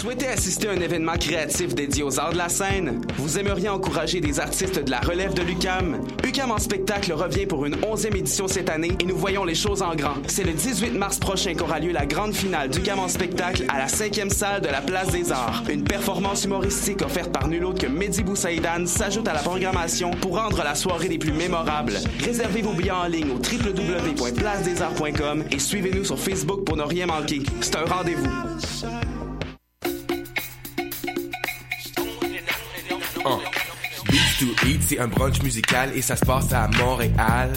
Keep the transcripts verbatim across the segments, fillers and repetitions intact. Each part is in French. souhaitez assister à un événement créatif dédié aux arts de la scène? Vous aimeriez encourager des artistes de la relève de l'U Q A M? U Q A M en spectacle revient pour une onzième édition cette année et nous voyons les choses en grand. C'est le dix-huit mars prochain qu'aura lieu la grande finale d'U Q A M en spectacle à la cinquième salle de la Place des Arts. Une performance humoristique offerte par nul autre que Mehdi Boussaïdan s'ajoute à la programmation pour rendre la soirée des plus mémorables. Réservez vos billets en ligne au w w w point place des arts point com et suivez-nous sur Facebook pour ne rien manquer. C'est un rendez-vous. Oh. Beats to Eat, c'est un brunch musical et ça se passe à Montréal.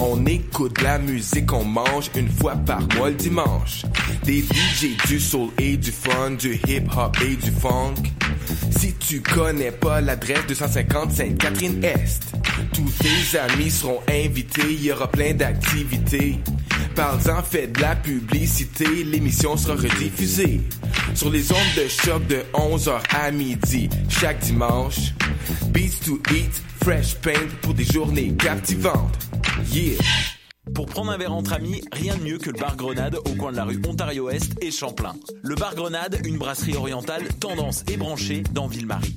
On écoute la musique, on mange une fois par mois le dimanche. Des D J, du soul et du fun, du hip-hop et du funk. Si tu connais pas l'adresse, deux cent cinquante Sainte-Catherine-Est. Tous tes amis seront invités, il y aura plein d'activités. Parle-en, fais de la publicité, l'émission sera rediffusée sur les ondes de Choc de onze heures à midi, chaque dimanche. Beats to Eat, fresh paint pour des journées captivantes. Yeah! Pour prendre un verre entre amis, rien de mieux que le bar Grenade au coin de la rue Ontario-Est et Champlain. Le bar Grenade, une brasserie orientale, tendance et branchée dans Ville-Marie.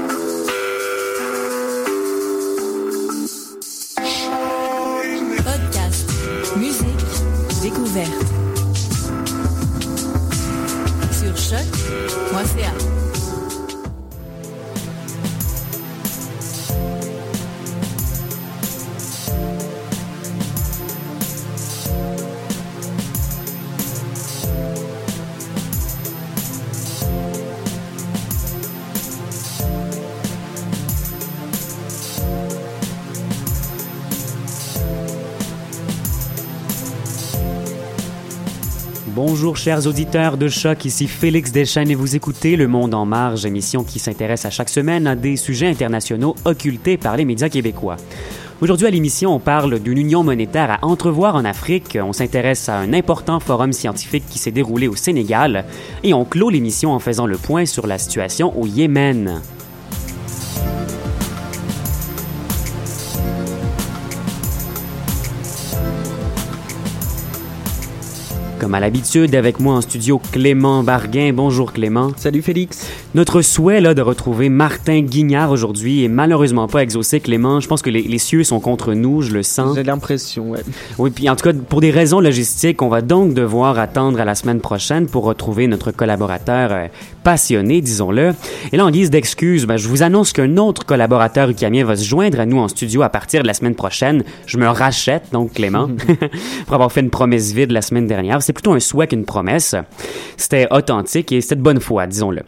Podcast, musique, découverte. Sur choc point c a. Bonjour chers auditeurs de Choc, ici Félix Deschênes et vous écoutez Le Monde en Marge, émission qui s'intéresse à chaque semaine à des sujets internationaux occultés par les médias québécois. Aujourd'hui à l'émission, on parle d'une union monétaire à entrevoir en Afrique, on s'intéresse à un important forum scientifique qui s'est déroulé au Sénégal et on clôt l'émission en faisant le point sur la situation au Yémen. Comme à l'habitude, avec moi en studio, Clément Barguin. Bonjour Clément. Salut Félix. Notre souhait là, de retrouver Martin Guignard aujourd'hui est malheureusement pas exaucé, Clément. Je pense que les, les cieux sont contre nous, je le sens. J'ai l'impression, ouais. Oui, puis en tout cas, pour des raisons logistiques, on va donc devoir attendre à la semaine prochaine pour retrouver notre collaborateur euh, passionné, disons-le. Et là, en guise d'excuse, ben, je vous annonce qu'un autre collaborateur ukamien va se joindre à nous en studio à partir de la semaine prochaine. Je me rachète, donc Clément, pour avoir fait une promesse vide la semaine dernière. C'est plutôt un souhait qu'une promesse. C'était authentique et c'était de bonne foi, disons-le.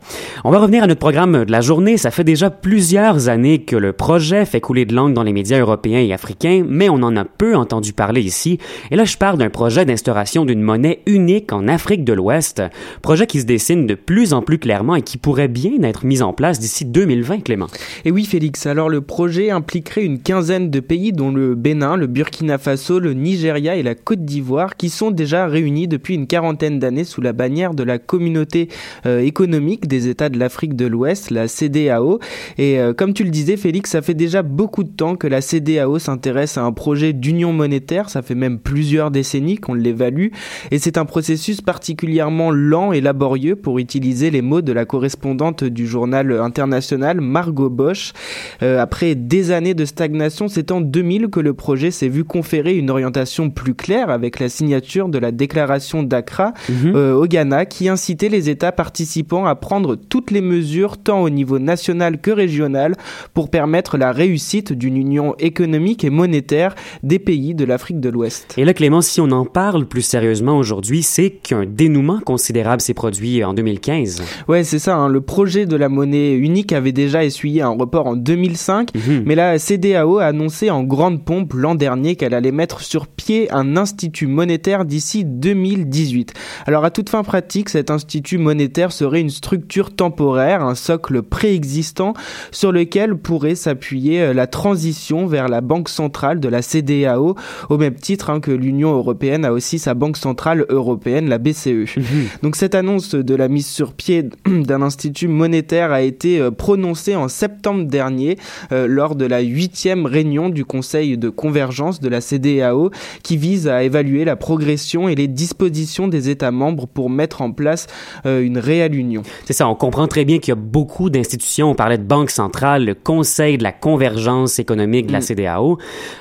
On va revenir à notre programme de la journée. Ça fait déjà plusieurs années que le projet fait couler de l'encre dans les médias européens et africains, mais on en a peu entendu parler ici. Et là, je parle d'un projet d'instauration d'une monnaie unique en Afrique de l'Ouest, projet qui se dessine de plus en plus clairement et qui pourrait bien être mis en place d'ici deux mille vingt, Clément. Et oui, Félix. Alors, le projet impliquerait une quinzaine de pays, dont le Bénin, le Burkina Faso, le Nigeria et la Côte d'Ivoire, qui sont déjà réunis depuis une quarantaine d'années sous la bannière de la communauté euh, économique des États de l'Afrique de l'Ouest, la CEDEAO. Et euh, comme tu le disais, Félix, ça fait déjà beaucoup de temps que la CEDEAO s'intéresse à un projet d'union monétaire. Ça fait même plusieurs décennies qu'on l'évalue. Et c'est un processus particulièrement lent et laborieux, pour utiliser les mots de la correspondante du journal international, Margot Bosch. Euh, après des années de stagnation, c'est en deux mille que le projet s'est vu conférer une orientation plus claire avec la signature de la déclaration d'Accra mm-hmm. euh, au Ghana, qui incitait les États participants à prendre toutes les mesures, tant au niveau national que régional, pour permettre la réussite d'une union économique et monétaire des pays de l'Afrique de l'Ouest. Et là, Clément, si on en parle plus sérieusement aujourd'hui, c'est qu'un dénouement considérable s'est produit en deux mille quinze. Ouais, c'est ça. Hein. Le projet de la monnaie unique avait déjà essuyé un report en deux mille cinq, mm-hmm. mais la CEDEAO a annoncé en grande pompe l'an dernier qu'elle allait mettre sur pied un institut monétaire d'ici deux mille deux mille dix-huit. Alors à toute fin pratique, cet institut monétaire serait une structure temporaire, un socle préexistant sur lequel pourrait s'appuyer la transition vers la banque centrale de la CEDEAO, au même titre hein, que l'Union européenne a aussi sa banque centrale européenne, la B C E. Mmh. Donc cette annonce de la mise sur pied d'un institut monétaire a été prononcée en septembre dernier euh, lors de la huitième réunion du Conseil de convergence de la CEDEAO qui vise à évaluer la progression et les dispositions des États membres pour mettre en place euh, une réelle union. C'est ça, on comprend très bien qu'il y a beaucoup d'institutions, on parlait de banque centrale, le Conseil de la convergence économique de mmh. la CEDEAO,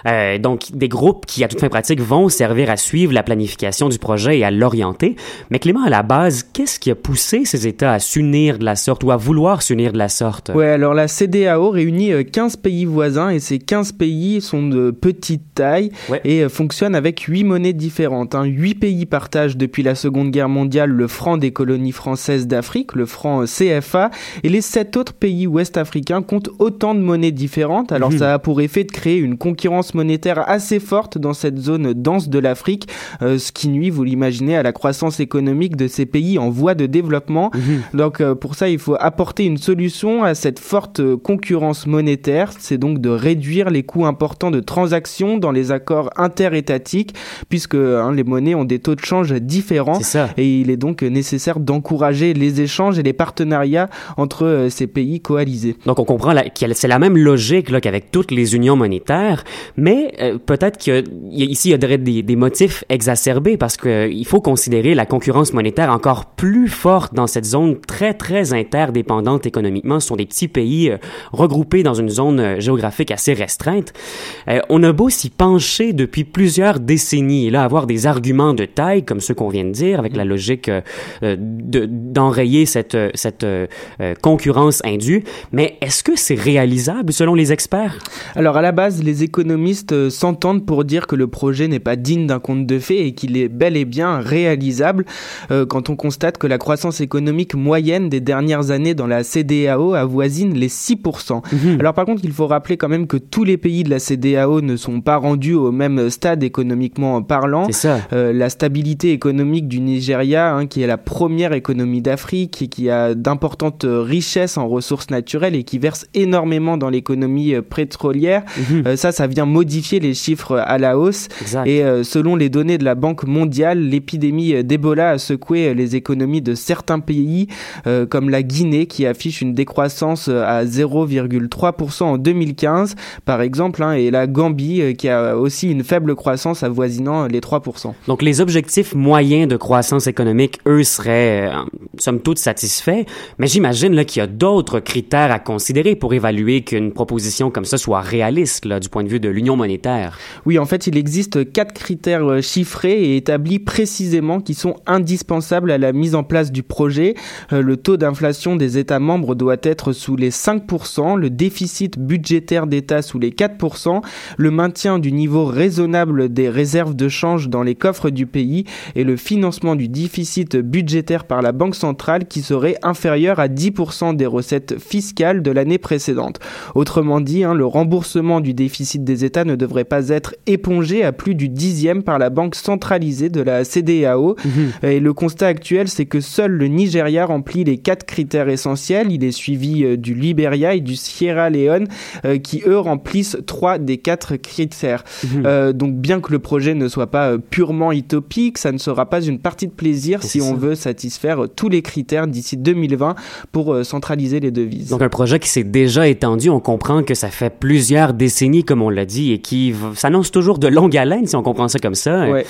euh, donc des groupes qui à toute fin pratique vont servir à suivre la planification du projet et à l'orienter. Mais Clément, à la base, qu'est-ce qui a poussé ces États à s'unir de la sorte ou à vouloir s'unir de la sorte? Oui, alors la CEDEAO réunit quinze pays voisins et ces quinze pays sont de petite taille ouais. et fonctionnent avec huit monnaies différentes. Hein. huit pays partagent depuis la Seconde Guerre mondiale le franc des colonies françaises d'Afrique, le franc C F A, et les sept autres pays ouest-africains comptent autant de monnaies différentes. Alors mmh. ça a pour effet de créer une concurrence monétaire assez forte dans cette zone dense de l'Afrique, euh, ce qui nuit, vous l'imaginez, à la croissance économique de ces pays en voie de développement. Mmh. Donc euh, pour ça, il faut apporter une solution à cette forte concurrence monétaire. C'est donc de réduire les coûts importants de transactions dans les accords interétatiques, puisque hein, les monnaies ont des taux de change différents. Et il est donc nécessaire d'encourager les échanges et les partenariats entre euh, ces pays coalisés. Donc on comprend la, que c'est la même logique là, qu'avec toutes les unions monétaires, mais euh, peut-être qu'ici, il y aurait des, des motifs exacerbés parce qu'il euh, faut considérer la concurrence monétaire encore plus forte dans cette zone très, très interdépendante économiquement. Ce sont des petits pays euh, regroupés dans une zone euh, géographique assez restreinte. Euh, on a beau s'y pencher depuis plusieurs décennies et là, avoir des arguments de taille comme ceux qu'on vient de dire avec la logique euh, de, d'enrayer cette, cette euh, concurrence indue. Mais est-ce que c'est réalisable selon les experts? Alors, à la base, les économistes euh, s'entendent pour dire que le projet n'est pas digne d'un conte de fées et qu'il est bel et bien réalisable euh, quand on constate que la croissance économique moyenne des dernières années dans la CEDEAO avoisine les six pour cent. Mmh. Alors par contre, il faut rappeler quand même que tous les pays de la CEDEAO ne sont pas rendus au même stade économiquement parlant. C'est ça. Euh, la stabilité économique du Nigeria, hein, qui est la première économie d'Afrique et qui a d'importantes richesses en ressources naturelles et qui verse énormément dans l'économie euh, pétrolière, mmh. euh, ça, ça vient modifier les chiffres à la hausse. Exact. Et euh, selon les données de la Banque mondiale, l'épidémie d'Ebola a secoué les économies de certains pays euh, comme la Guinée qui affiche une décroissance à zéro virgule trois pour cent en deux mille quinze par exemple hein, et la Gambie euh, qui a aussi une faible croissance avoisinant les trois pour cent. Donc les objectifs moyens de croissance économique, eux, seraient euh, somme toute satisfaits, mais j'imagine là, qu'il y a d'autres critères à considérer pour évaluer qu'une proposition comme ça soit réaliste là, du point de vue de l'Union monétaire. Oui, en fait, il existe quatre critères chiffrés et établis précisément qui sont indispensables à la mise en place du projet. Euh, le taux d'inflation des États membres doit être sous les cinq pour cent, le déficit budgétaire d'État sous les quatre pour cent, le maintien du niveau raisonnable des réserves de change dans les coffres du pays et le financement du déficit budgétaire par la Banque centrale qui serait inférieur à dix pour cent des recettes fiscales de l'année précédente. Autrement dit, hein, le remboursement du déficit des États ne devrait pas être épongé à plus du dixième par la banque centralisée de la CEDEAO. Mmh. Et le constat actuel, c'est que seul le Nigeria remplit les quatre critères essentiels. Il est suivi euh, du Liberia et du Sierra Leone euh, qui, eux, remplissent trois des quatre critères. Mmh. Euh, donc, bien que le projet ne soit pas euh, purement utopique, ça ne sera pas une partie de plaisir c'est si ça. on veut satisfaire euh, tous les critères d'ici deux mille vingt pour euh, centraliser les devises. Donc, un projet qui s'est déjà étendu. On comprend que ça fait plusieurs décennies, comme on l'a dit, et qui v- s'annonce toujours de longue haleine, si on comprend ça comme ça. Ouais.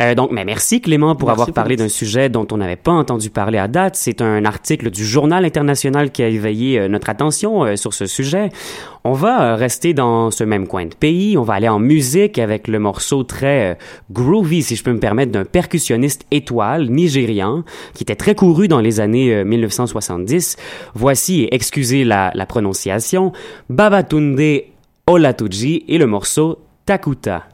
Euh, donc, mais merci Clément pour merci avoir parlé pour d'un sujet dont on n'avait pas entendu parler à date. C'est un article du Journal international qui a éveillé euh, notre attention euh, sur ce sujet. On va euh, rester dans ce même coin de pays. On va aller en musique avec le morceau très euh, groovy, si je peux me permettre, d'un percussionniste étoile nigérian qui était très couru dans les années euh, dix-neuf soixante-dix. Voici, et excusez la, la prononciation, Babatunde Olatunji et le morceau Takuta.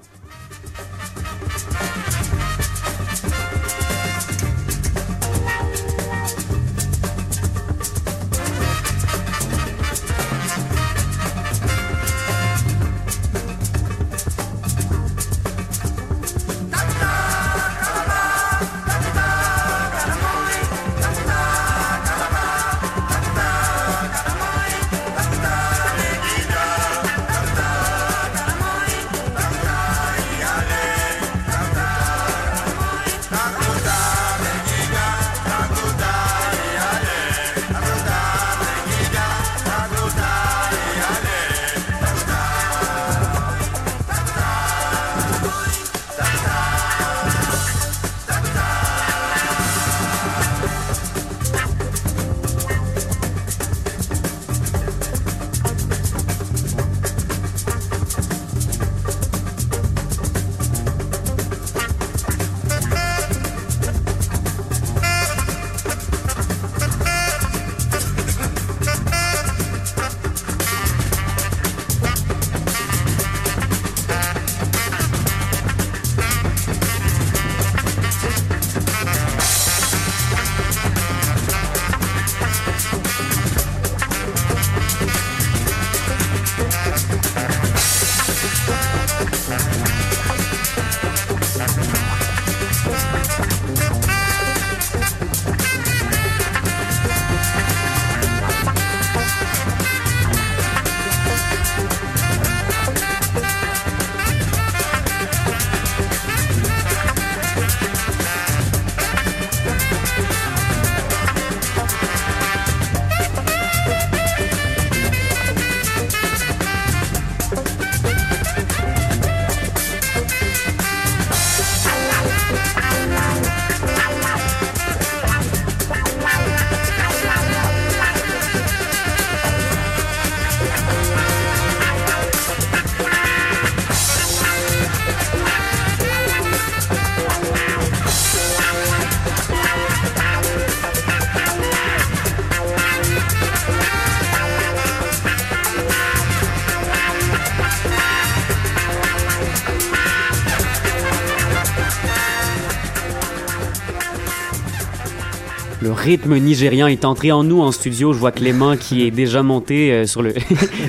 Le rythme nigérien est entré en nous en studio. Je vois Clément qui est déjà monté euh, sur, le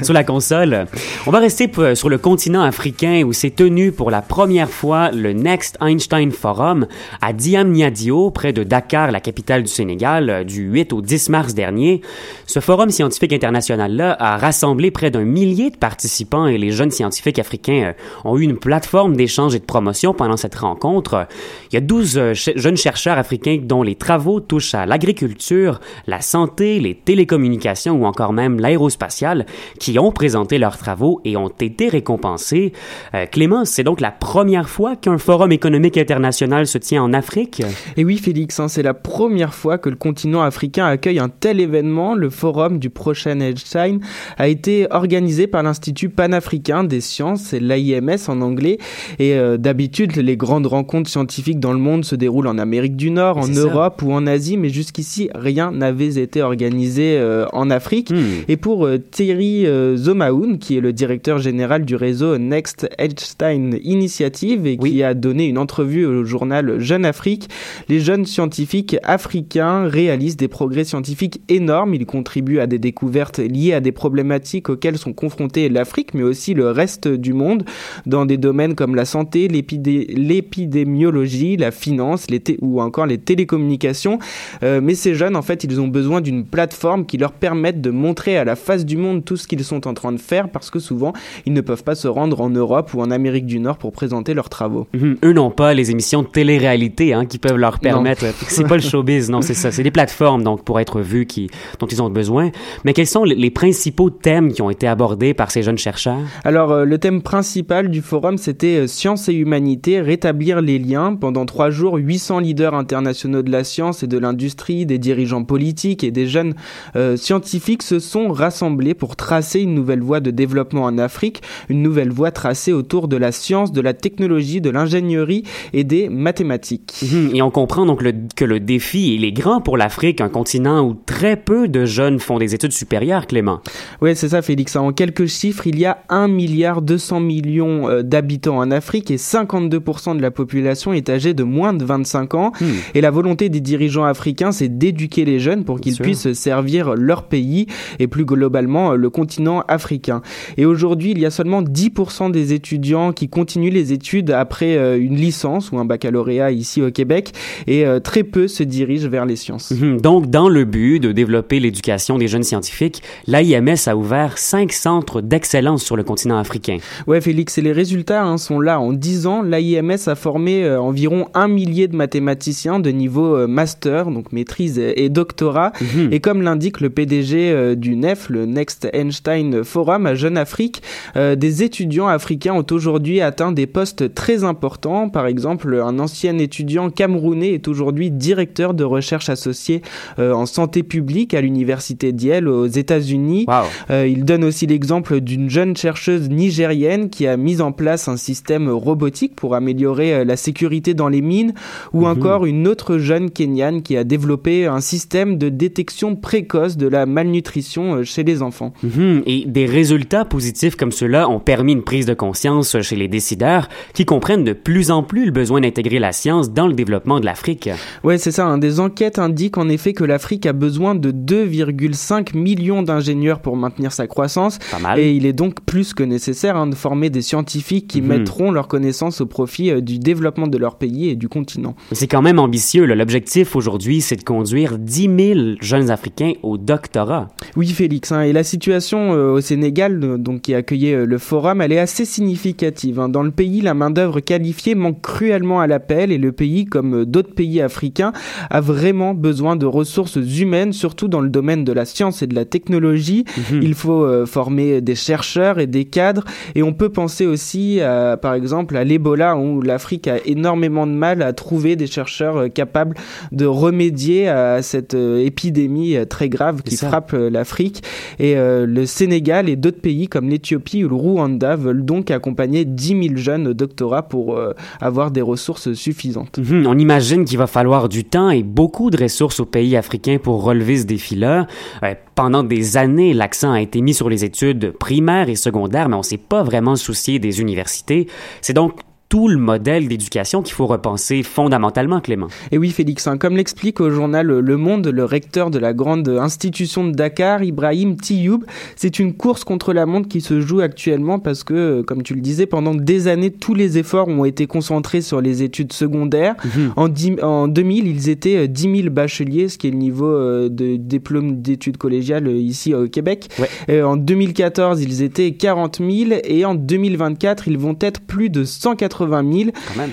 sur la console. On va rester p- sur le continent africain où s'est tenu pour la première fois le Next Einstein Forum à Diamniadio, près de Dakar, la capitale du Sénégal, du huit au dix mars dernier. Ce forum scientifique international-là a rassemblé près d'un millier de participants et les jeunes scientifiques africains euh, ont eu une plateforme d'échange et de promotion pendant cette rencontre. Il y a douze euh, ch- jeunes chercheurs africains dont les travaux touchent à l'agriculture, la santé, les télécommunications ou encore même l'aérospatiale qui ont présenté leurs travaux et ont été récompensés. Euh, Clément, c'est donc la première fois qu'un forum économique international se tient en Afrique? Et oui Félix, hein, c'est la première fois que le continent africain accueille un tel événement. Le forum du prochain Einstein a été organisé par l'Institut panafricain des sciences, c'est l'I M S en anglais, et euh, d'habitude les grandes rencontres scientifiques dans le monde se déroulent en Amérique du Nord, en Europe ou en Asie, mais jusqu'ici rien n'avait été organisé euh, en Afrique. Mmh. Et pour euh, Thierry euh, Zomaoun, qui est le directeur général du réseau Next Einstein Initiative et oui. qui a donné une entrevue au journal Jeune Afrique, les jeunes scientifiques africains réalisent des progrès scientifiques énormes. Ils contribuent à des découvertes liées à des problématiques auxquelles sont confrontées l'Afrique, mais aussi le reste du monde, dans des domaines comme la santé, l'épidé- l'épidémiologie, la finance, les t- ou encore les télécommunications. Euh, mais ces jeunes, en fait, ils ont besoin d'une plateforme qui leur permette de montrer à la face du monde tout ce qu'ils sont en train de faire, parce que souvent, ils ne peuvent pas se rendre en Europe ou en Amérique du Nord pour présenter leurs travaux. Mmh, eux n'ont pas les émissions de télé-réalité hein, qui peuvent leur permettre... Non. C'est pas le showbiz, non, c'est ça. C'est des plateformes donc, pour être vus qui, dont ils ont besoin. Mais quels sont les principaux thèmes qui ont été abordés par ces jeunes chercheurs? Alors, euh, le thème principal du forum, c'était euh, « Science et humanité, rétablir les liens ». Pendant trois jours, huit cents leaders internationaux de la science et de l'industrie, des dirigeants politiques et des jeunes euh, scientifiques se sont rassemblés pour tracer une nouvelle voie de développement en Afrique, une nouvelle voie tracée autour de la science, de la technologie, de l'ingénierie et des mathématiques. Mmh, et on comprend donc le, que le défi, il est grand pour l'Afrique, un continent où très peu de jeunes font des études supérieures, Clément. Oui, c'est ça Félix. En quelques chiffres, il y a un milliard deux cents millions d'habitants en Afrique et cinquante-deux pour cent de la population est âgée de moins de vingt-cinq ans. Mmh. Et la volonté des dirigeants africains, c'est d'éduquer les jeunes pour qu'ils puissent servir leur pays et plus globalement le continent africain. Et aujourd'hui, il y a seulement dix pour cent des étudiants qui continuent les études après une licence ou un baccalauréat ici au Québec et très peu se dirigent vers les sciences. Mmh. Donc, dans le but de développer l'éducation des jeunes scientifiques, l'I M S a ouvert cinq centres d'excellence sur le continent africain. Ouais, Félix, et les résultats hein, sont là. En dix ans, l'I M S a formé euh, environ un millier de mathématiciens de niveau euh, master, donc maîtrise et doctorat. Mmh. Et comme l'indique le P D G euh, du N E F, le Next Einstein Forum à Jeune Afrique, euh, des étudiants africains ont aujourd'hui atteint des postes très importants. Par exemple, un ancien étudiant camerounais est aujourd'hui directeur de recherche associé euh, en santé publique à l'université d'Yale aux États-Unis. Wow. Euh, il donne aussi l'exemple d'une jeune chercheuse nigérienne qui a mis en place un système robotique pour améliorer euh, la sécurité dans les mines, ou mmh. encore une autre jeune Kenyane qui a développé un système de détection précoce de la malnutrition chez les enfants. Mmh, et des résultats positifs comme ceux-là ont permis une prise de conscience chez les décideurs qui comprennent de plus en plus le besoin d'intégrer la science dans le développement de l'Afrique. Oui, c'est ça. Hein. Des enquêtes indiquent en effet que l'Afrique a besoin de deux virgule cinq millions d'ingénieurs pour maintenir sa croissance. Pas mal. Et il est donc plus que nécessaire hein, de former des scientifiques qui mmh. mettront leurs connaissances au profit euh, du développement de leur pays et du continent. C'est quand même ambitieux. Là. L'objectif aujourd'hui, c'est de conduire dix mille jeunes Africains au doctorat. Oui, Félix. Hein, et la situation euh, au Sénégal, euh, donc, qui accueillait euh, le forum, elle est assez significative. Hein. Dans le pays, la main-d'œuvre qualifiée manque cruellement à l'appel et le pays, comme euh, d'autres pays africains, a vraiment besoin de ressources humaines, surtout dans le domaine de la science et de la technologie. Mmh. Il faut euh, former des chercheurs et des cadres. Et on peut penser aussi, à, par exemple, à l'Ebola, où l'Afrique a énormément de mal à trouver des chercheurs euh, capables de remédier à cette euh, épidémie très grave qui frappe l'Afrique. Et euh, le Sénégal et d'autres pays comme l'Éthiopie ou le Rwanda veulent donc accompagner dix mille jeunes au doctorat pour euh, avoir des ressources suffisantes. Mmh, on imagine qu'il va falloir du temps et beaucoup de ressources aux pays africains pour relever ce défi-là. Euh, pendant des années, l'accent a été mis sur les études primaires et secondaires, mais on ne s'est pas vraiment soucié des universités. C'est donc tout le modèle d'éducation qu'il faut repenser fondamentalement, Clément. Et oui, Félix, hein, comme l'explique au journal Le Monde, le recteur de la grande institution de Dakar, Ibrahim Tioub, c'est une course contre la montre qui se joue actuellement parce que, comme tu le disais, pendant des années, tous les efforts ont été concentrés sur les études secondaires. Mmh. En, dix, en deux mille, ils étaient dix mille bacheliers, ce qui est le niveau euh, de diplôme d'études collégiales ici au Québec. Ouais. Euh, en deux mille quatorze, ils étaient quarante mille et en deux mille vingt-quatre, ils vont être plus de cent quatre-vingt mille.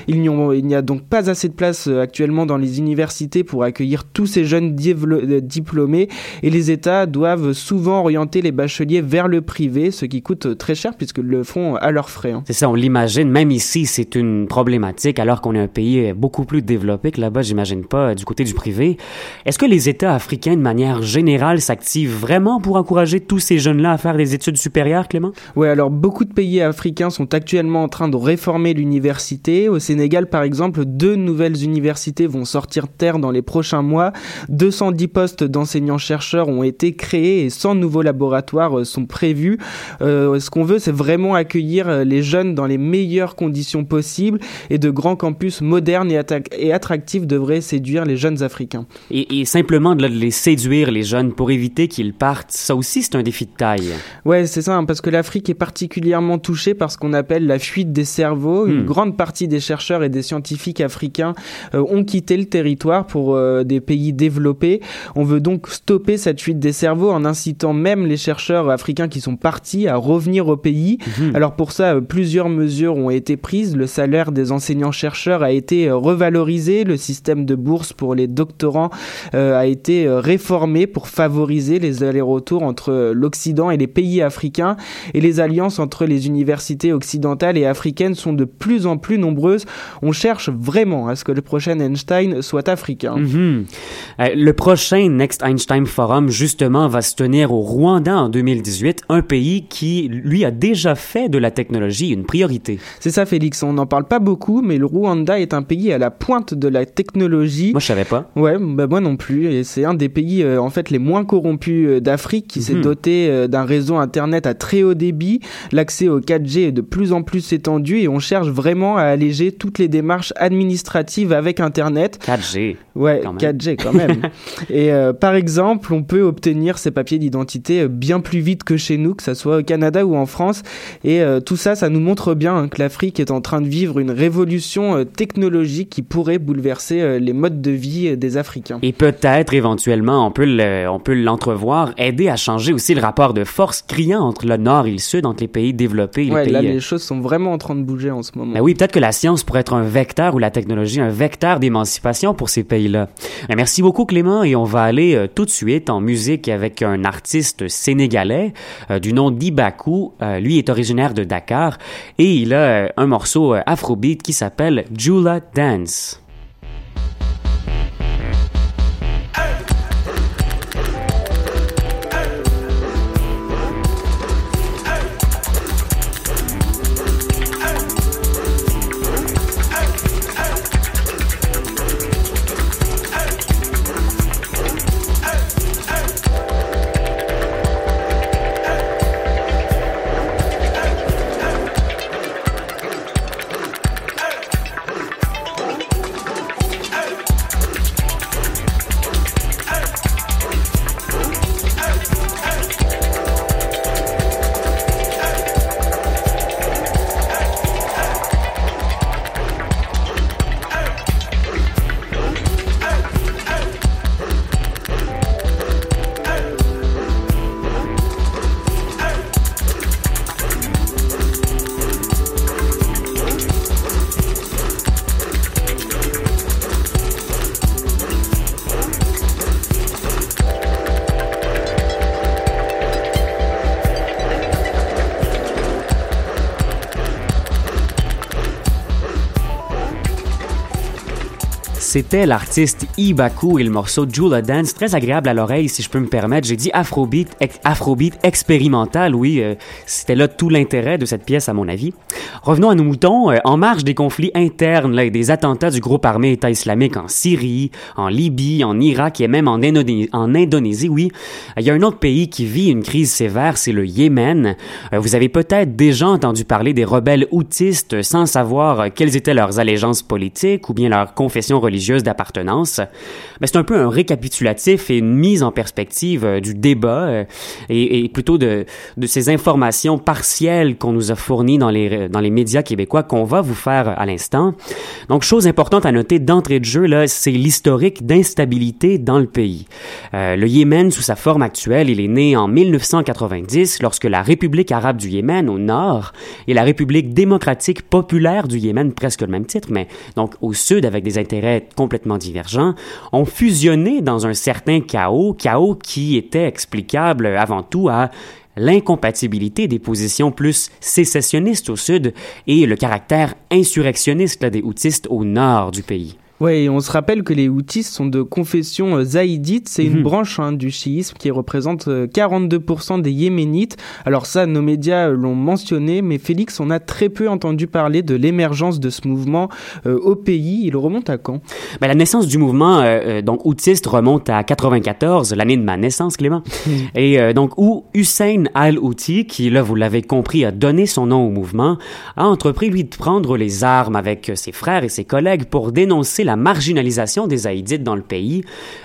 Il n'y, ont, il n'y a donc pas assez de place euh, actuellement dans les universités pour accueillir tous ces jeunes div- diplômés et les États doivent souvent orienter les bacheliers vers le privé, ce qui coûte très cher puisqu'ils le font à leurs frais. Hein. C'est ça, on l'imagine. Même ici, c'est une problématique alors qu'on est un pays beaucoup plus développé que là-bas, j'imagine pas, du côté du privé. Est-ce que les États africains, de manière générale, s'activent vraiment pour encourager tous ces jeunes-là à faire des études supérieures, Clément? Oui, alors beaucoup de pays africains sont actuellement en train de réformer l'université. Au Sénégal, par exemple, deux nouvelles universités vont sortir de terre dans les prochains mois. deux cent dix postes d'enseignants-chercheurs ont été créés et cent nouveaux laboratoires sont prévus. Euh, ce qu'on veut, c'est vraiment accueillir les jeunes dans les meilleures conditions possibles et de grands campus modernes et, atta- et attractifs devraient séduire les jeunes Africains. Et, et simplement de les séduire, les jeunes, pour éviter qu'ils partent, ça aussi, c'est un défi de taille. Oui, c'est ça, hein, parce que l'Afrique est particulièrement touchée par ce qu'on appelle la fuite des cerveaux. Mmh. Une grande partie des chercheurs et des scientifiques africains euh, ont quitté le territoire pour euh, des pays développés. On veut donc stopper cette fuite des cerveaux en incitant même les chercheurs africains qui sont partis à revenir au pays. Mmh. Alors pour ça, euh, plusieurs mesures ont été prises. Le salaire des enseignants-chercheurs a été euh, revalorisé. Le système de bourse pour les doctorants euh, a été euh, réformé pour favoriser les allers-retours entre euh, l'Occident et les pays africains. Et les alliances entre les universités occidentales et africaines sont de plus en plus nombreuses. On cherche vraiment à ce que le prochain Einstein soit africain. Mm-hmm. Euh, le prochain Next Einstein Forum, justement, va se tenir au Rwanda en deux mille dix-huit, un pays qui, lui, a déjà fait de la technologie une priorité. C'est ça, Félix. On n'en parle pas beaucoup, mais le Rwanda est un pays à la pointe de la technologie. Moi, je savais pas. Ouais, bah, moi non plus. Et c'est un des pays, euh, en fait, les moins corrompus euh, d'Afrique qui mm-hmm. s'est doté euh, d'un réseau Internet à très haut débit. L'accès au quatre G est de plus en plus étendu et on cherche vraiment à alléger toutes les démarches administratives avec Internet. quatre G. Ouais, quand quatre G quand même. Et euh, par exemple, on peut obtenir ses papiers d'identité bien plus vite que chez nous, que ça soit au Canada ou en France. Et euh, tout ça, ça nous montre bien hein, que l'Afrique est en train de vivre une révolution euh, technologique qui pourrait bouleverser euh, les modes de vie euh, des Africains. Et peut-être, éventuellement, on peut, le, on peut l'entrevoir, aider à changer aussi le rapport de force criant entre le Nord et le Sud, entre les pays développés et les ouais, pays... Ouais, là, les choses sont vraiment en train de bouger en ce moment. Ben oui, peut-être que la science pourrait être un vecteur, ou la technologie, un vecteur d'émancipation pour ces pays-là. Ben, merci beaucoup, Clément, et on va aller euh, tout de suite en musique avec un artiste sénégalais euh, du nom d'Ibaaku. Euh, lui est originaire de Dakar, et il a euh, un morceau euh, afrobeat qui s'appelle « Jula Dance ». C'était l'artiste Ibaaku et le morceau Jula Dance, très agréable à l'oreille si je peux me permettre. J'ai dit afrobeat, ex- afrobeat expérimental, oui, euh, c'était là tout l'intérêt de cette pièce à mon avis. Revenons à nos moutons. En marge des conflits internes là, et des attentats du groupe armé État islamique en Syrie, en Libye, en Irak et même en, Indone- en Indonésie, oui, il y a un autre pays qui vit une crise sévère, c'est le Yémen. Vous avez peut-être déjà entendu parler des rebelles houthistes sans savoir quelles étaient leurs allégeances politiques ou bien leur confession religieuse d'appartenance. Mais c'est un peu un récapitulatif et une mise en perspective du débat et, et plutôt de, de ces informations partielles qu'on nous a fournies dans les, dans les médias québécois qu'on va vous faire à l'instant. Donc, chose importante à noter d'entrée de jeu, là, c'est l'historique d'instabilité dans le pays. Euh, le Yémen, sous sa forme actuelle, il est né en mille neuf cent quatre-vingt-dix lorsque la République arabe du Yémen au nord et la République démocratique populaire du Yémen, presque le même titre, mais donc au sud avec des intérêts complètement divergents, ont fusionné dans un certain chaos, chaos qui était explicable avant tout à l'incompatibilité des positions plus sécessionnistes au sud et le caractère insurrectionniste là, des houthistes au nord du pays. Oui, on se rappelle que les houthistes sont de confession zaïdite, c'est une mmh. branche hein, du chiisme qui représente quarante-deux pour cent des yéménites. Alors ça, nos médias l'ont mentionné, mais Félix, on a très peu entendu parler de l'émergence de ce mouvement euh, au pays. Il remonte à quand? Ben, la naissance du mouvement euh, donc houtiste remonte à quatre-vingt-quatorze, l'année de ma naissance, Clément. Mmh. Et euh, donc où Hussein al-Houthi, qui là, vous l'avez compris, a donné son nom au mouvement, a entrepris lui de prendre les armes avec ses frères et ses collègues pour dénoncer la marginalisation des zaïdites dans le pays.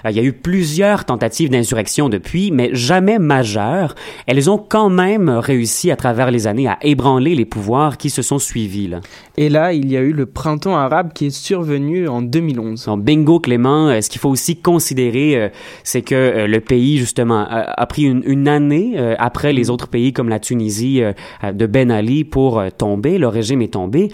Il y a eu plusieurs tentatives d'insurrection depuis, mais jamais majeures. Elles ont quand même réussi à travers les années à ébranler les pouvoirs qui se sont suivis. Là. Et là, il y a eu le printemps arabe qui est survenu en deux mille onze. Donc, bingo, Clément. Ce qu'il faut aussi considérer, c'est que le pays, justement, a pris une, une année après les autres pays comme la Tunisie de Ben Ali pour tomber. Le régime est tombé.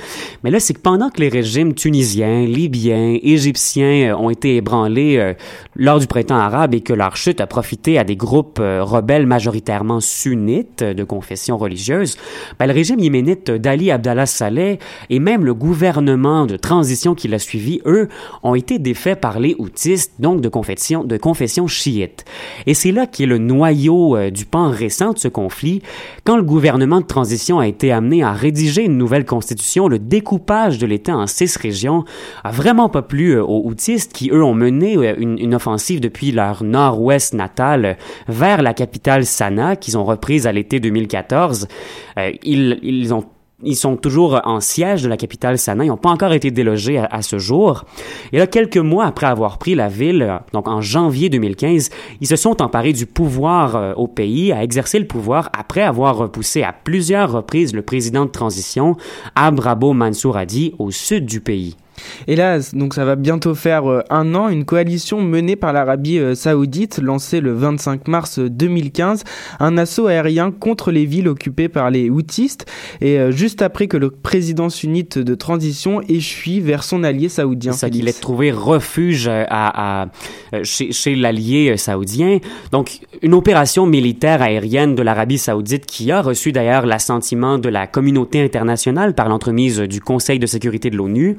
Mais là, c'est que pendant que les régimes tunisiens, libyens, égyptiens ont été ébranlés euh, lors du printemps arabe et que leur chute a profité à des groupes euh, rebelles majoritairement sunnites euh, de confession religieuse, ben, le régime yéménite d'Ali Abdallah Saleh et même le gouvernement de transition qui l'a suivi, eux, ont été défaits par les houthistes, donc de confession, de confession chiite. Et c'est là qu'est le noyau euh, du pan récent de ce conflit. Quand le gouvernement de transition a été amené à rédiger une nouvelle constitution, le découpage de l'État en six régions a vraiment pas plus aux houthistes qui, eux, ont mené une, une offensive depuis leur nord-ouest natal vers la capitale Sanaa, qu'ils ont reprise à l'été deux mille quatorze. Euh, ils, ils ont Ils sont toujours en siège de la capitale Sanaa. Ils n'ont pas encore été délogés à, à ce jour. Et là, quelques mois après avoir pris la ville, donc en janvier deux mille quinze, ils se sont emparés du pouvoir euh, au pays, à exercer le pouvoir après avoir repoussé à plusieurs reprises le président de transition, Abrabo Mansouradi, au sud du pays. Et là, donc ça va bientôt faire euh, un an, une coalition menée par l'Arabie euh, saoudite, lancée le vingt-cinq mars deux mille quinze, un assaut aérien contre les villes occupées par les houthistes, et euh, juste après que le président sunnite de transition ait fui vers son allié saoudien. C'est ça qu'il ait trouvé refuge à, à, chez, chez l'allié saoudien. Donc, une opération militaire aérienne de l'Arabie saoudite qui a reçu d'ailleurs l'assentiment de la communauté internationale par l'entremise du Conseil de sécurité de l'ONU.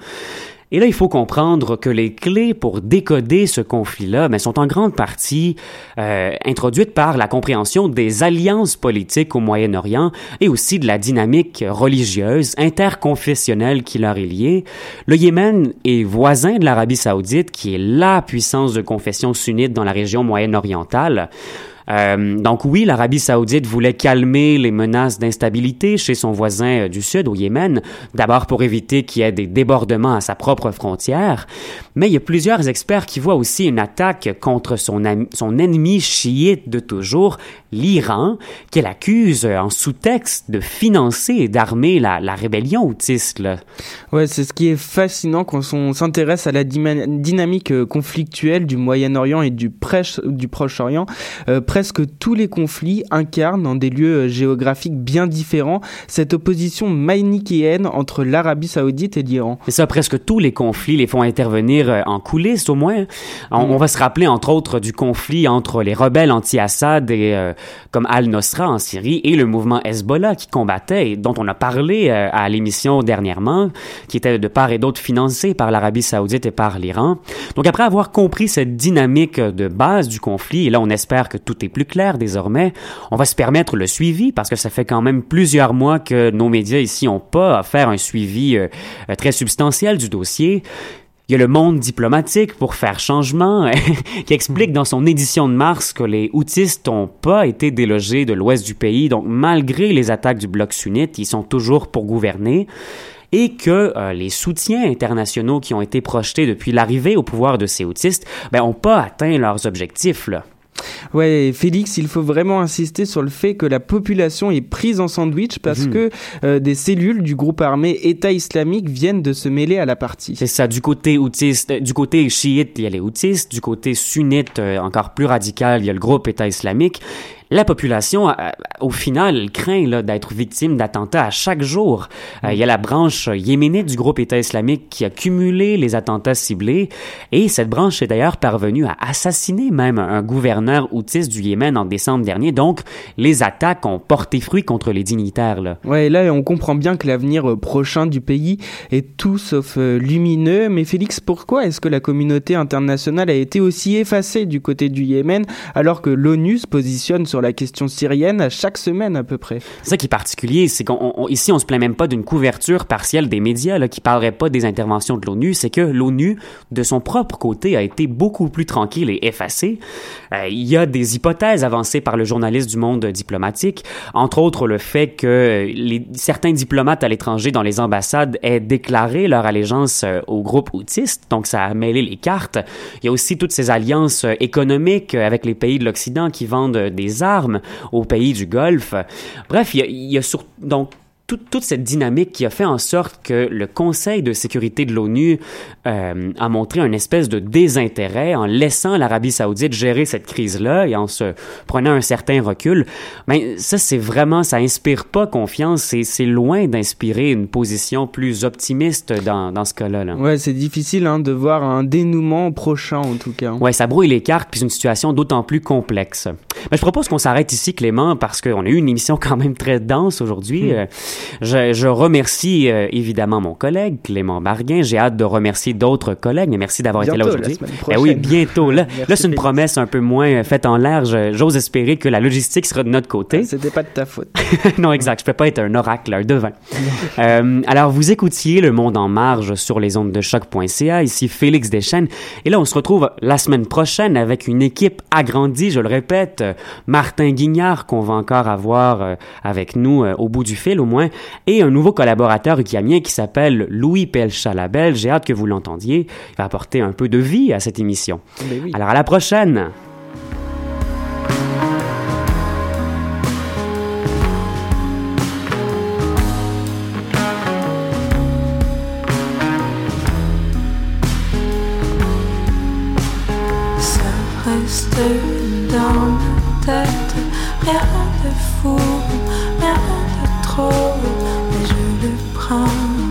Et là, il faut comprendre que les clés pour décoder ce conflit-là ben, sont en grande partie euh, introduites par la compréhension des alliances politiques au Moyen-Orient et aussi de la dynamique religieuse interconfessionnelle qui leur est liée. Le Yémen est voisin de l'Arabie saoudite, qui est la puissance de confession sunnite dans la région moyen-orientale. Euh, donc oui, l'Arabie saoudite voulait calmer les menaces d'instabilité chez son voisin du sud, au Yémen, d'abord pour éviter qu'il y ait des débordements à sa propre frontière, mais il y a plusieurs experts qui voient aussi une attaque contre son, ami, son ennemi chiite de toujours, l'Iran, qu'elle accuse en sous-texte de financer et d'armer la, la rébellion houtiste. Là. Ouais, c'est ce qui est fascinant quand on s'intéresse à la dyma- dynamique conflictuelle du Moyen-Orient et du, prêche, du Proche-Orient. Euh, Presque tous les conflits incarnent, dans des lieux géographiques bien différents, cette opposition manichéenne entre l'Arabie saoudite et l'Iran. C'est ça, presque tous les conflits les font intervenir en coulisses, au moins. On, on va se rappeler, entre autres, du conflit entre les rebelles anti-Assad, et, euh, comme Al-Nosra en Syrie, et le mouvement Hezbollah qui combattait, et dont on a parlé euh, à l'émission dernièrement, qui était de part et d'autre financé par l'Arabie saoudite et par l'Iran. Donc, après avoir compris cette dynamique de base du conflit, et là, on espère que tout est est plus clair désormais. On va se permettre le suivi parce que ça fait quand même plusieurs mois que nos médias ici n'ont pas à faire un suivi euh, très substantiel du dossier. Il y a Le Monde diplomatique pour faire changement qui explique dans son édition de mars que les houthistes n'ont pas été délogés de l'ouest du pays. Donc, malgré les attaques du bloc sunnite, ils sont toujours pour gouverner. Et que euh, les soutiens internationaux qui ont été projetés depuis l'arrivée au pouvoir de ces houthistes ben, ont pas atteint leurs objectifs, là. Ouais, Félix, il faut vraiment insister sur le fait que la population est prise en sandwich parce mmh. que euh, des cellules du groupe armé État islamique viennent de se mêler à la partie. C'est ça, du côté houtiste, du côté chiite, il y a les houthistes, du côté sunnite, euh, encore plus radical, il y a le groupe État islamique. La population, au final, craint là, d'être victime d'attentats à chaque jour. Euh, il y a la branche yéménite du groupe État islamique qui a cumulé les attentats ciblés et cette branche est d'ailleurs parvenue à assassiner même un gouverneur houthiste du Yémen en décembre dernier. Donc, les attaques ont porté fruit contre les dignitaires. Là. Ouais, là, on comprend bien que l'avenir prochain du pays est tout sauf lumineux. Mais Félix, pourquoi est-ce que la communauté internationale a été aussi effacée du côté du Yémen alors que l'ONU se positionne sur la question syrienne à chaque semaine à peu près? C'est ça qui est particulier, c'est qu'ici on, on se plaint même pas d'une couverture partielle des médias là, qui parlerait pas des interventions de l'ONU, c'est que l'ONU de son propre côté a été beaucoup plus tranquille et effacée. Euh, il y a des hypothèses avancées par le journaliste du Monde diplomatique, entre autres le fait que les, certains diplomates à l'étranger dans les ambassades aient déclaré leur allégeance au groupe houthiste, donc ça a mêlé les cartes. Il y a aussi toutes ces alliances économiques avec les pays de l'Occident qui vendent des armes armes aux pays du Golfe. Bref, il y a, il y a sur, donc toute, toute cette dynamique qui a fait en sorte que le Conseil de sécurité de l'ONU euh, a montré une espèce de désintérêt en laissant l'Arabie saoudite gérer cette crise-là et en se prenant un certain recul. Mais ça, c'est vraiment, ça inspire pas confiance et c'est loin d'inspirer une position plus optimiste dans, dans ce cas-là. Là. Ouais, c'est difficile hein, de voir un dénouement prochain en tout cas. Hein. Ouais, ça brouille les cartes puis c'est une situation d'autant plus complexe. Mais je propose qu'on s'arrête ici, Clément, parce qu'on a eu une émission quand même très dense aujourd'hui. Mmh. Je, je remercie euh, évidemment mon collègue Clément Barguin. J'ai hâte de remercier d'autres collègues, mais merci d'avoir bientôt, été là aujourd'hui. Ben oui, bientôt. Là, là c'est une promesse un peu moins faite en l'air. J'ose espérer que la logistique sera de notre côté. C'était pas de ta faute. Non, exact. Je peux pas être un oracle, un devin. euh, alors, vous écoutiez Le Monde en Marge sur les ondes de choc point c a. Ici, Félix Deschênes. Et là, on se retrouve la semaine prochaine avec une équipe agrandie, je le répète. Martin Guignard, qu'on va encore avoir euh, avec nous euh, au bout du fil, au moins. Et un nouveau collaborateur guyanien qui s'appelle Louis Pellechalabelle. J'ai hâte que vous l'entendiez. Il va apporter un peu de vie à cette émission. Ben oui. Alors, à la prochaine! Ça reste dans ma tête, rien de fou, rien de trop. Mais je le prends.